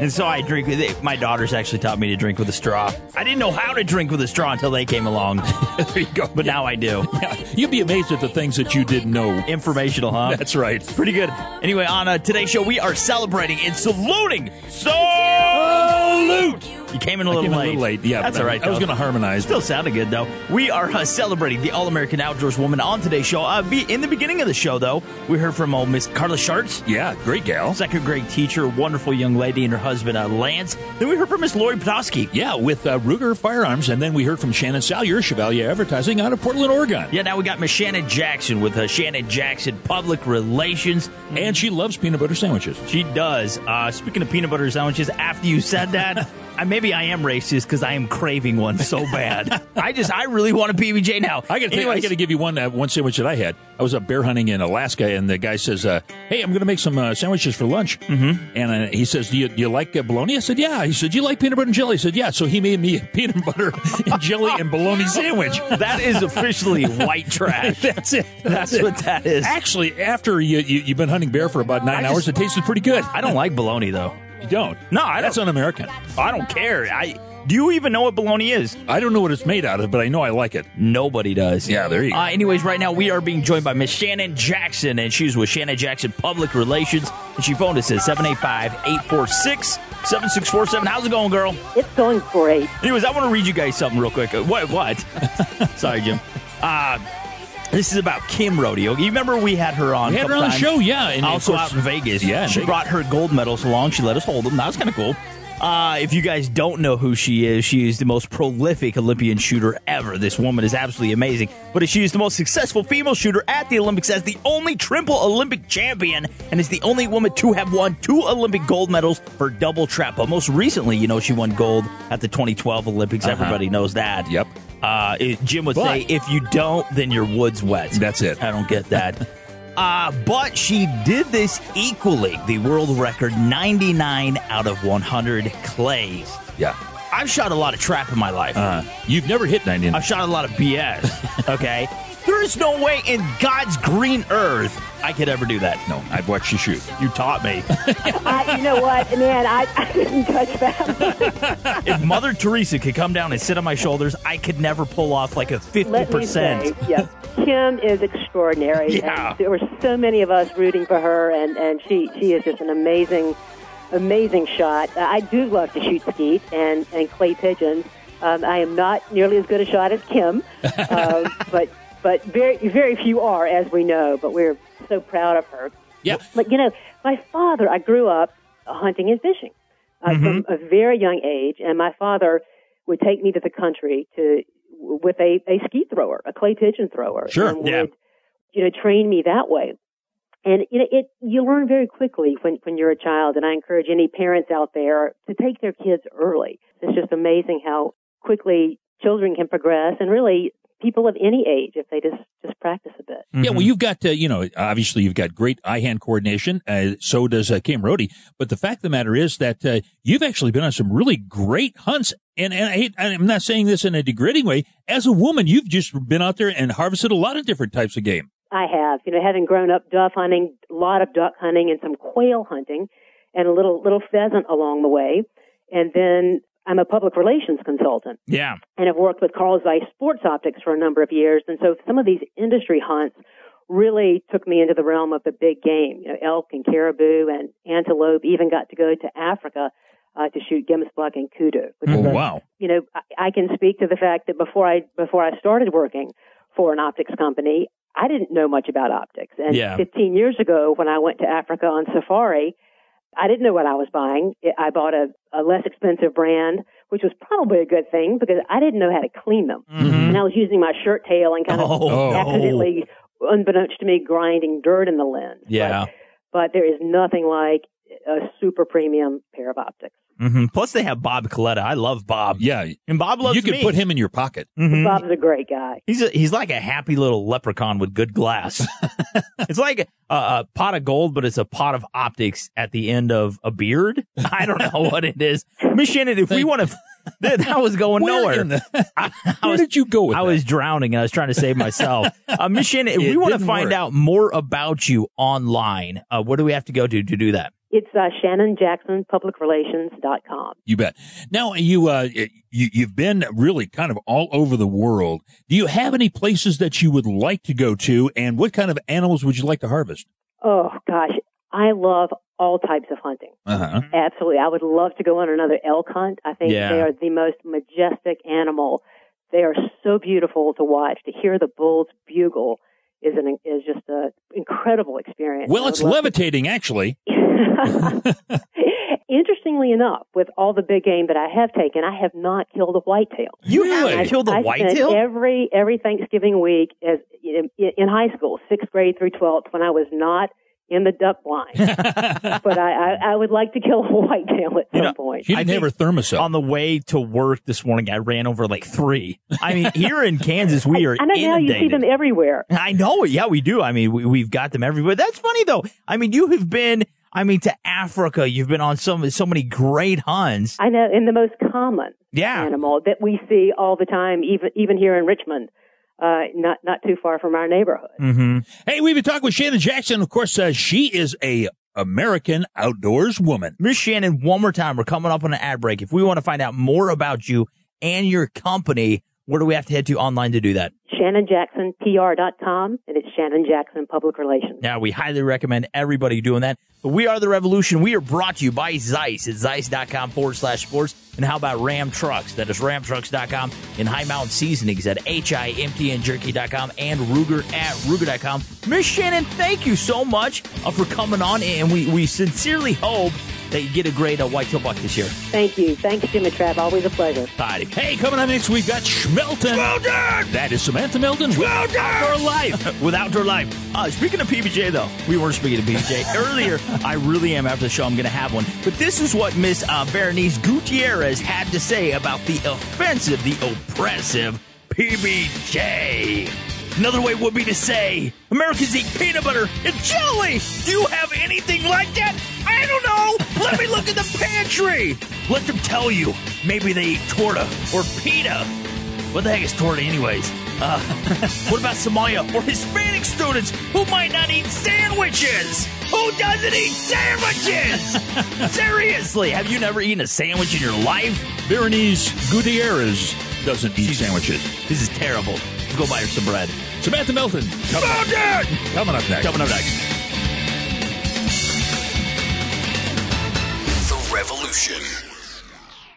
And so I drink with it. My daughters actually taught me to drink with a straw. I didn't know how to drink with a straw until they came along. There you go. But yeah. Now I do. Yeah. You'd be amazed at the things that you didn't know. Informational, huh? That's right. Pretty good. Anyway, on uh, today's show, we are celebrating and saluting. Salute! You came in a little, came late. In a little late. Yeah, that's all right. I was going to harmonize. Still sounded good, though. We are uh, celebrating the All-American Outdoors Woman on today's show. Uh, in the beginning of the show, though, we heard from old Miss Carla Schartz. Yeah, great gal. Second grade teacher, wonderful young lady, and her husband, uh, Lance. Then we heard from Miss Lori Petosky. Yeah, with uh, Ruger Firearms. And then we heard from Shannon Salyer, Chevalier Advertising out of Portland, Oregon. Yeah, now we got Miss Shannon Jackson with uh, Shannon Jackson Public Relations. And she loves peanut butter sandwiches. She does. Uh, speaking of peanut butter sandwiches, after you said that... Maybe I am racist because I am craving one so bad. I just, I really want a P B J now. I got to give you one uh, one sandwich that I had. I was up bear hunting in Alaska, and the guy says, uh, hey, I'm going to make some uh, sandwiches for lunch. Mm-hmm. And uh, he says, do you, do you like uh, bologna? I said, yeah. He said, do you like peanut butter and jelly? I said, yeah. So he made me a peanut butter and jelly and bologna sandwich. That is officially white trash. That's it. That's, That's it. What that is. Actually, after you, you, you've been hunting bear for about nine I hours, just, it tasted pretty good. I don't like bologna, though. You don't? No, I that's don't. Un-American. I don't care. I do you even know what bologna is? I don't know what it's made out of, but I know I like it. Nobody does. Yeah, there you go. Uh, anyways, right now we are being joined by Miss Shannon Jackson, and she's with Shannon Jackson Public Relations, and she phoned us at seven eight five, eight four six, seven six four seven. How's it going, girl? It's going great. Anyways, I want to read you guys something real quick. What? What? Sorry, Jim. Uh... This is about Kim Rodeo. You remember we had her on. We had her on the show, yeah. And also out in Vegas. Yeah, she brought her gold medals along. She let us hold them. That was kind of cool. Uh, if you guys don't know who she is, she is the most prolific Olympian shooter ever. This woman is absolutely amazing. But she is the most successful female shooter at the Olympics as the only triple Olympic champion and is the only woman to have won two Olympic gold medals for double trap. But most recently, you know, she won gold at the twenty twelve Olympics. Uh-huh. Everybody knows that. Yep. Uh, Jim would but, say, if you don't, then your wood's wet. That's it. I don't get that. Uh, but she did this equaling the world record ninety-nine out of one hundred clays. Yeah. I've shot a lot of trap in my life. Uh, you've never hit ninety-nine. I've shot a lot of B S, okay? There is no way in God's green earth I could ever do that. No, I've watched you shoot. You taught me. I, you know what, man, I, I didn't touch that. If Mother Teresa could come down and sit on my shoulders, I could never pull off like a fifty percent. Let me say, yeah, Kim is extraordinary. Yeah. And there were so many of us rooting for her, and, and she, she is just an amazing, amazing shot. I do love to shoot skeet and, and clay pigeons. Um, I am not nearly as good a shot as Kim, uh, but... But very very few are, as we know, but we're so proud of her. Yeah. But, you know, my father, I grew up hunting and fishing uh, mm-hmm. from a very young age, and my father would take me to the country to with a, a ski thrower, a clay pigeon thrower. Sure, and yeah. would, you know, train me that way. And, you know, it, you learn very quickly when, when you're a child, and I encourage any parents out there to take their kids early. It's just amazing how quickly children can progress and really... people of any age, if they just, just practice a bit. Mm-hmm. Yeah, well, you've got, uh, you know, obviously you've got great eye-hand coordination. Uh, so does uh, Kim Rodeo. But the fact of the matter is that uh, you've actually been on some really great hunts. And, and I hate, I'm not saying this in a degrading way. As a woman, you've just been out there and harvested a lot of different types of game. I have. You know, having grown up dove hunting, a lot of duck hunting and some quail hunting and a little little pheasant along the way. And then... I'm a public relations consultant. Yeah. And I've worked with Carl Zeiss Sports Optics for a number of years. And so some of these industry hunts really took me into the realm of the big game, you know, elk and caribou and antelope, even got to go to Africa uh, to shoot gemsbok and kudu. Which oh, is a, wow. You know, I, I can speak to the fact that before I before I started working for an optics company, I didn't know much about optics. And yeah. fifteen years ago when I went to Africa on safari, I didn't know what I was buying. I bought a, a less expensive brand, which was probably a good thing because I didn't know how to clean them. Mm-hmm. And I was using my shirt tail and kind of oh. accidentally, unbeknownst to me, grinding dirt in the lens. Yeah. But, but there is nothing like a super premium pair of optics. Mm-hmm. Plus, they have Bob Coletta. I love Bob. Yeah. And Bob loves me. You could me. put him in your pocket. Mm-hmm. Bob's a great guy. He's a, he's like a happy little leprechaun with good glass. It's like a, a pot of gold, but it's a pot of optics at the end of a beard. I don't know what it is. Miss Shannon, if we want to... That, that was going Where nowhere. The, I, I Where was, did you go with I that? was drowning. And I was trying to save myself. Uh, Miss Shannon, if it we want to find work. out more about you online, uh, where do we have to go to to do that? It's uh, Shannon Jackson Public Relations dot com. You bet. Now, you, uh, you, you've been really kind of all over the world. Do you have any places that you would like to go to, and what kind of animals would you like to harvest? Oh, gosh. I love all types of hunting. Uh-huh. Absolutely. I would love to go on another elk hunt. I think yeah. they are the most majestic animal. They are so beautiful to watch. To hear the bull's bugle is an is just an incredible experience. Well, it's levitating, to- actually. Interestingly enough, with all the big game that I have taken, I have not killed a whitetail. You really? I, killed a I whitetail? Every, every Thanksgiving week as in, in high school, sixth grade through twelfth, when I was not in the duck blind. But I, I, I would like to kill a whitetail at some you know, point. You didn't I have her Thermacell. On the way to work this morning, I ran over like three. I mean, here in Kansas, we are I, I know inundated. Now you see them everywhere. I know. Yeah, we do. I mean, we, we've got them everywhere. That's funny, though. I mean, you have been... I mean, to Africa, you've been on so, so many great hunts. I know, and the most common yeah. animal that we see all the time, even even here in Richmond, uh, not not too far from our neighborhood. Mm-hmm. Hey, we've been talking with Shannon Jackson. Of course, uh, she is a American outdoors woman. Miss Shannon, one more time, we're coming up on an ad break. If we want to find out more about you and your company, where do we have to head to online to do that? Shannon Jackson P R dot com, and it's Shannon Jackson Public Relations. Now, we highly recommend everybody doing that. But we are the revolution. We are brought to you by Zeiss at Zeiss.com forward slash sports. And how about Ram Trucks? That is Ram Trucks dot com. And High Mountain Seasonings at H I M T N Jerky dot com and Ruger at Ruger dot com. Miss Shannon, thank you so much uh, for coming on. And we, we sincerely hope that you get a great uh, whitetail buck this year. Thank you. Thanks, Jim and Trav. Always a pleasure. Alrighty. Hey, coming up next, we've got Schmelton. Schmelton! That is Samantha Melton. Schmelton! Outdoor Life. With Outdoor Life. Uh, speaking of P B J, though, we weren't speaking of P B J earlier. I really am. After the show, I'm going to have one. But this is what Miss uh, Berenice Gutierrez had to say about the offensive, the oppressive P B J. Another way would be to say, Americans eat peanut butter and jelly. Do you have anything like that? I don't know. Let me look at the pantry. Let them tell you. Maybe they eat torta or pita. What the heck is torta anyways? Uh, what about Somalia or Hispanic students who might not eat sandwiches? Who doesn't eat sandwiches? Seriously, have you never eaten a sandwich in your life? Berenice Gutierrez doesn't eat sandwiches. This is terrible. Go buy her some bread. Samantha Melton. Coming up next. Coming up next. Coming up next. The Revolution.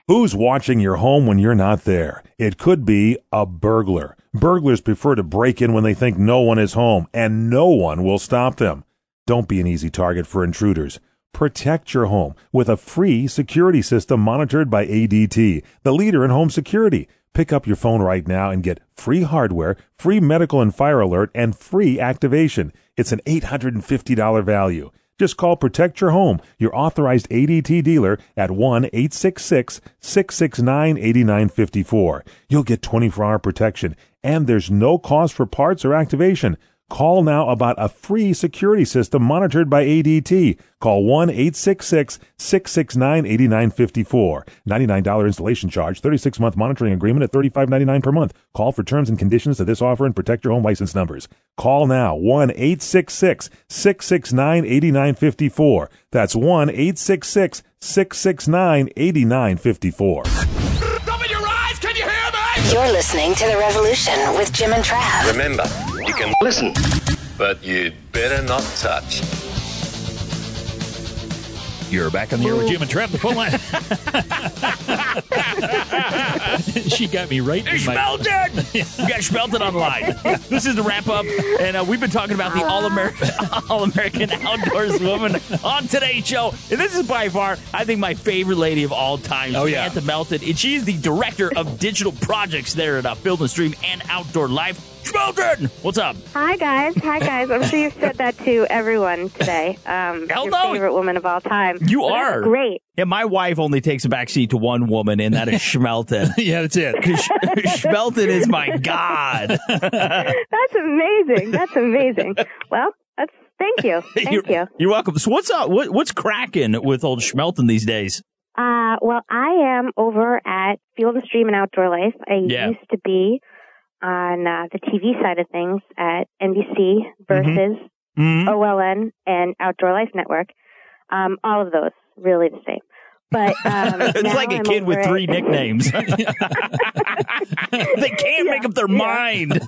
Who's watching your home when you're not there? It could be a burglar. Burglars prefer to break in when they think no one is home, and no one will stop them. Don't be an easy target for intruders. Protect your home with a free security system monitored by A D T, the leader in home security. Pick up your phone right now and get free hardware, free medical and fire alert, and free activation. It's an eight hundred fifty dollars value. Just call Protect Your Home, your authorized A D T dealer, at one eight six six, six six nine, eight nine five four. You'll get twenty-four hour protection, and there's no cost for parts or activation. Call now about a free security system monitored by A D T. Call one eight six six, six six nine, eight nine five four. ninety-nine dollars installation charge, thirty-six month monitoring agreement at thirty-five ninety-nine per month. Call for terms and conditions to this offer and Protect Your Home license numbers. Call now, one eight six six, six six nine, eight nine five four. That's one eight six six, six six nine, eight nine five four. You're listening to The Revolution with Jim and Trav. Remember, you can listen but you'd better not touch. You're back in the air with Jim and Trev, the full line. She got me right. You smelled it! You guys smelled it online. This is the wrap-up, and uh, we've been talking about the All-American All-American Outdoors woman on today's show. And this is by far, I think, my favorite lady of all time, oh, Samantha yeah. Melton. And she's the director of digital projects there at uh, Field and Stream and Outdoor Life. Children, what's up? Hi, guys. Hi, guys. I'm sure you've said that to everyone today. Um, Hell your no. favorite woman of all time. You but are. Great. Yeah, my wife only takes a backseat to one woman, and that is Schmelton. Yeah, that's it. Schmelton is my god. That's amazing. That's amazing. Well, that's thank you. Thank you're, you. You're welcome. So what's up? What, what's cracking with old Schmelton these days? Uh, well, I am over at Field and Stream and Outdoor Life. I yeah. used to be on uh, the T V side of things at N B C versus mm-hmm. Mm-hmm. O L N and Outdoor Life Network. Um, all of those, really the same. But um, It's like a I'm kid with three it. nicknames. They can't yeah, make up their yeah. mind.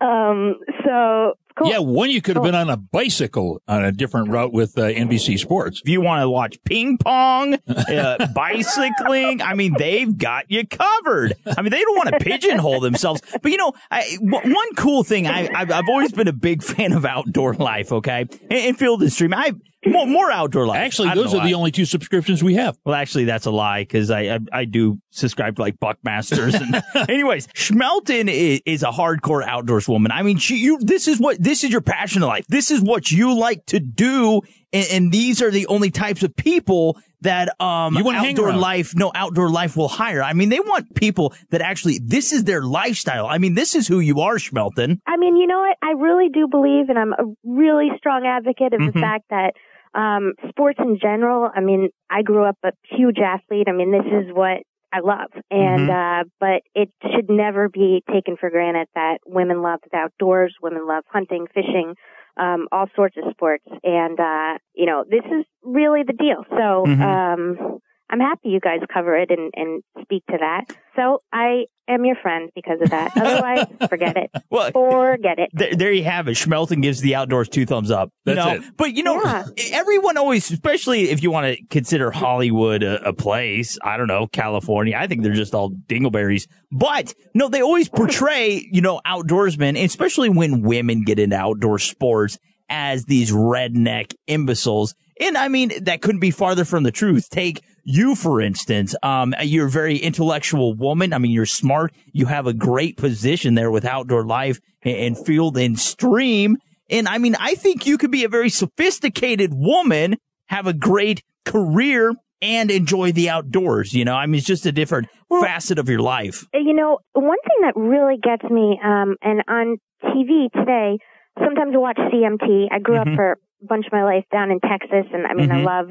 um, so, cool. Yeah, one you could cool. have been on a bicycle on a different route with uh, N B C Sports. If you want to watch ping pong, uh, bicycling, I mean, they've got you covered. I mean, they don't want to pigeonhole themselves. But, you know, I, w- one cool thing, I, I've, I've always been a big fan of Outdoor Life, okay? And, and Field and Stream. I More, more Outdoor Life. Actually, those are why. the only two subscriptions we have. Well, actually, that's a lie because I, I I do subscribe to like Buckmasters. And anyways, Schmelton is, is a hardcore outdoors woman. I mean, she you this is what this is your passion in life. This is what you like to do, and, and these are the only types of people that um you outdoor life no outdoor life will hire. I mean, they want people that actually this is their lifestyle. I mean, this is who you are, Schmelton. I mean, you know what? I really do believe, and I'm a really strong advocate of mm-hmm. the fact that. Um, sports in general, I mean, I grew up a huge athlete. I mean, this is what I love. And, mm-hmm. uh, but it should never be taken for granted that women love the outdoors, women love hunting, fishing, um, all sorts of sports. And, uh, you know, this is really the deal. So, mm-hmm. um, I'm happy you guys cover it and, and speak to that. So I am your friend because of that. Otherwise, forget it. Well, forget it. Th- there you have it. Schmelton gives the outdoors two thumbs up. That's no, it. But, you know, yeah. everyone always, especially if you want to consider Hollywood a, a place, I don't know, California. I think they're just all dingleberries. But, no, they always portray, you know, outdoorsmen, especially when women get into outdoor sports, as these redneck imbeciles. And, I mean, that couldn't be farther from the truth. Take you, for instance. Um, you're a very intellectual woman. I mean, you're smart. You have a great position there with Outdoor Life and Field and Stream. And, I mean, I think you could be a very sophisticated woman, have a great career, and enjoy the outdoors. You know, I mean, it's just a different well, facet of your life. You know, one thing that really gets me, um, and on T V today, sometimes I watch C M T. I grew mm-hmm. up for a bunch of my life down in Texas, and I mean, mm-hmm. I love,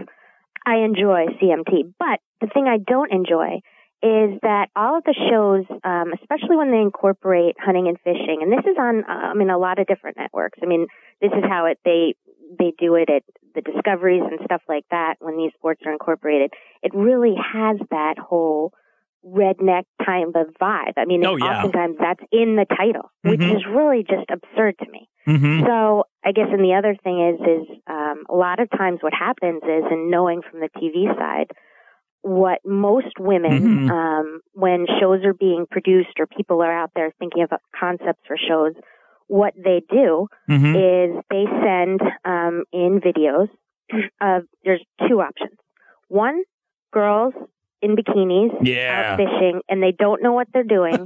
I enjoy C M T. But the thing I don't enjoy is that all of the shows, um, especially when they incorporate hunting and fishing, and this is on, uh, I mean, a lot of different networks. I mean, this is how it they they do it at the Discoveries and stuff like that when these sports are incorporated. It really has that whole redneck kind of vibe. I mean, oh, yeah. oftentimes that's in the title, mm-hmm. which is really just absurd to me. Mm-hmm. So I guess, and the other thing is, is um, a lot of times what happens is, and knowing from the T V side, what most women, mm-hmm. um, when shows are being produced or people are out there thinking of concepts for shows, what they do mm-hmm. is they send um, in videos of, there's two options. One, girls in bikinis, yeah. out fishing, and they don't know what they're doing.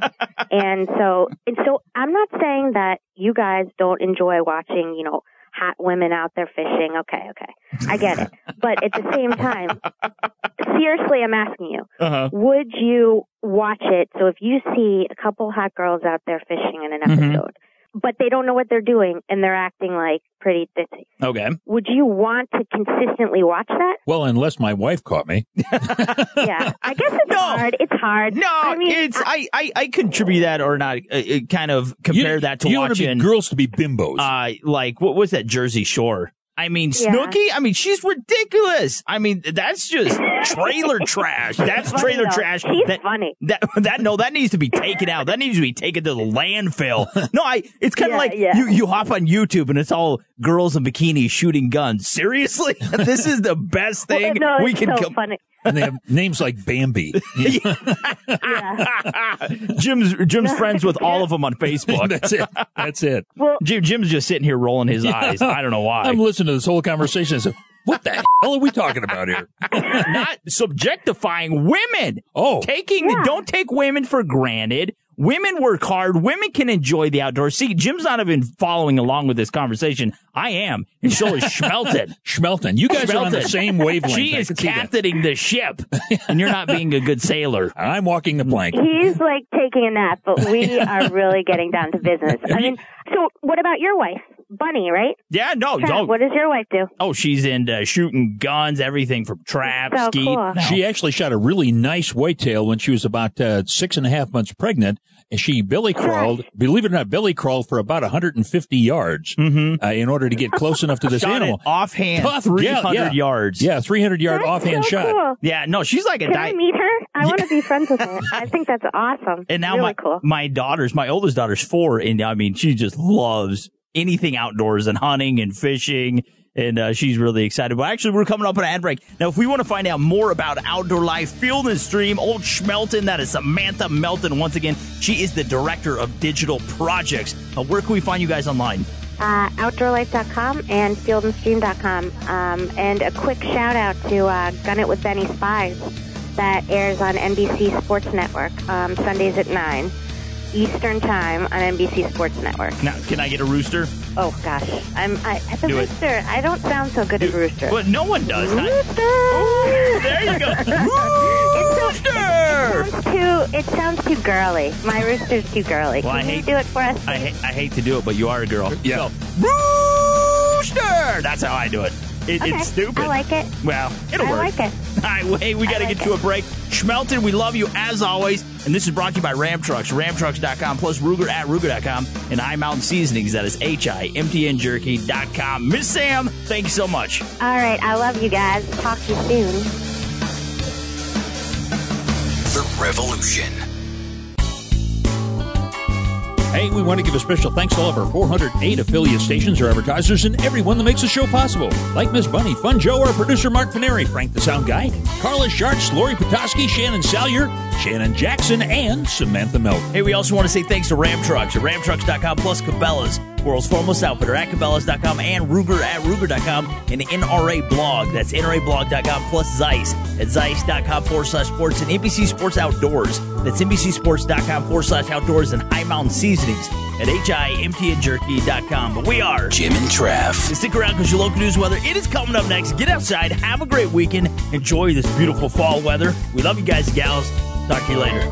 and so, and so, I'm not saying that you guys don't enjoy watching, you know, hot women out there fishing. Okay, okay, I get it. But at the same time, seriously, I'm asking you: uh-huh. would you watch it? So, if you see a couple hot girls out there fishing in an episode, mm-hmm. but they don't know what they're doing and they're acting like pretty ditzy. Okay. Would you want to consistently watch that? Well, unless my wife caught me. yeah. I guess it's no. hard. It's hard. No, I mean, it's, I, I, I contribute that or not, uh, kind of compare you, that to you watching. You want to be girls to be bimbos. Uh, like, what was that Jersey Shore? I mean, yeah. Snooki? I mean, she's ridiculous. I mean, that's just trailer trash. That's trailer funny, trash. She's that, funny. That, that, no, that needs to be taken out. That needs to be taken to the landfill. No, I. It's kind of yeah, like yeah. you you hop on YouTube and it's all girls in bikinis shooting guns. Seriously? This is the best thing well, no, we can so come. Funny. And they have names like Bambi. Yeah. Yeah. Jim's Jim's friends with all of them on Facebook. That's it. That's it. Well, Jim, Jim's just sitting here rolling his yeah. eyes. I don't know why. I'm listening to this whole conversation. So, what the hell are we talking about here? Not subjectifying women. Oh, taking yeah. don't take women for granted. Women work hard. Women can enjoy the outdoors. See, Jim's not even following along with this conversation. I am. And so is Schmelton. Schmelton. You guys Schmelton. are on the same wavelength. She is captaining the ship, and you're not being a good sailor. I'm walking the plank. He's like taking a nap, but we are really getting down to business. I mean, so what about your wife? Bunny, right? Yeah, no. Oh, what does your wife do? Oh, she's into shooting guns, everything from traps, so skeet. Cool. No. She actually shot a really nice whitetail when she was about uh, six and a half months pregnant, and she billy crawled. Believe it or not, billy crawled for about one hundred fifty yards mm-hmm. uh, in order to get close enough to this shot animal. It offhand, Tough, three hundred yeah, yeah. yards. Yeah, three hundred yard that's offhand so shot. Cool. Yeah, no, she's like a. Can di- I meet her? I yeah. want to be friends with her. I think that's awesome. And now really my cool. my daughters, my oldest daughter's four, and I mean, she just loves anything outdoors and hunting and fishing, and uh, she's really excited. But actually, we're coming up on an ad break. Now, if we want to find out more about Outdoor Life, Field and Stream, Old Schmelton, that is Samantha Melton. Once again, she is the Director of Digital Projects. Uh, where can we find you guys online? Uh, outdoor life dot com and field and stream dot com. Um, and a quick shout-out to uh, Gun It With Benny Spies that airs on N B C Sports Network um, Sundays at nine. Eastern Time on N B C Sports Network. Now, can I get a rooster? Oh, gosh. I'm I, as a do rooster, it. I don't sound so good do, at rooster. But no one does. Rooster! Ooh, there you go. Rooster! It, sounds, it, sounds too, it sounds too girly. My rooster's too girly. Well, can I hate, you do it for us? I, ha- I hate to do it, but you are a girl. Yeah. So, rooster! That's how I do it. It, okay. It's stupid. I like it. Well, it'll I work. I like it. All right, well, hey, we got to like get it. to a break. Schmelton, we love you as always. And this is brought to you by Ram Trucks, ram trucks dot com, plus Ruger at Ruger dot com, and High Mountain Seasonings. That is H I M T N Jerky dot com. Miss Sam, thank you so much. All right, I love you guys. Talk to you soon. The Revolution. Hey, we want to give a special thanks to all of our four hundred eight affiliate stations or advertisers and everyone that makes the show possible. Like Miss Bunny, Fun Joe, our producer Mark Paneri, Frank the Sound Guy, Carla Schartz, Lori Petosky, Shannon Salyer, Shannon Jackson, and Samantha Melton. Hey, we also want to say thanks to Ram Trucks at ram trucks dot com plus Cabela's, world's foremost outfitter at Cabela's dot com and Ruger at Ruger dot com and N R A Blog. That's N R A blog dot com plus Zeiss at Zeiss dot com forward slash sports and N B C Sports Outdoors. That's N B C sports dot com forward slash outdoors and High Mountain Season at H I M T N Jerky dot com. But we are Jim and Trav. Stick around because your local news weather, it is coming up next. Get outside, have a great weekend, enjoy this beautiful fall weather. We love you guys and gals. Talk to you later.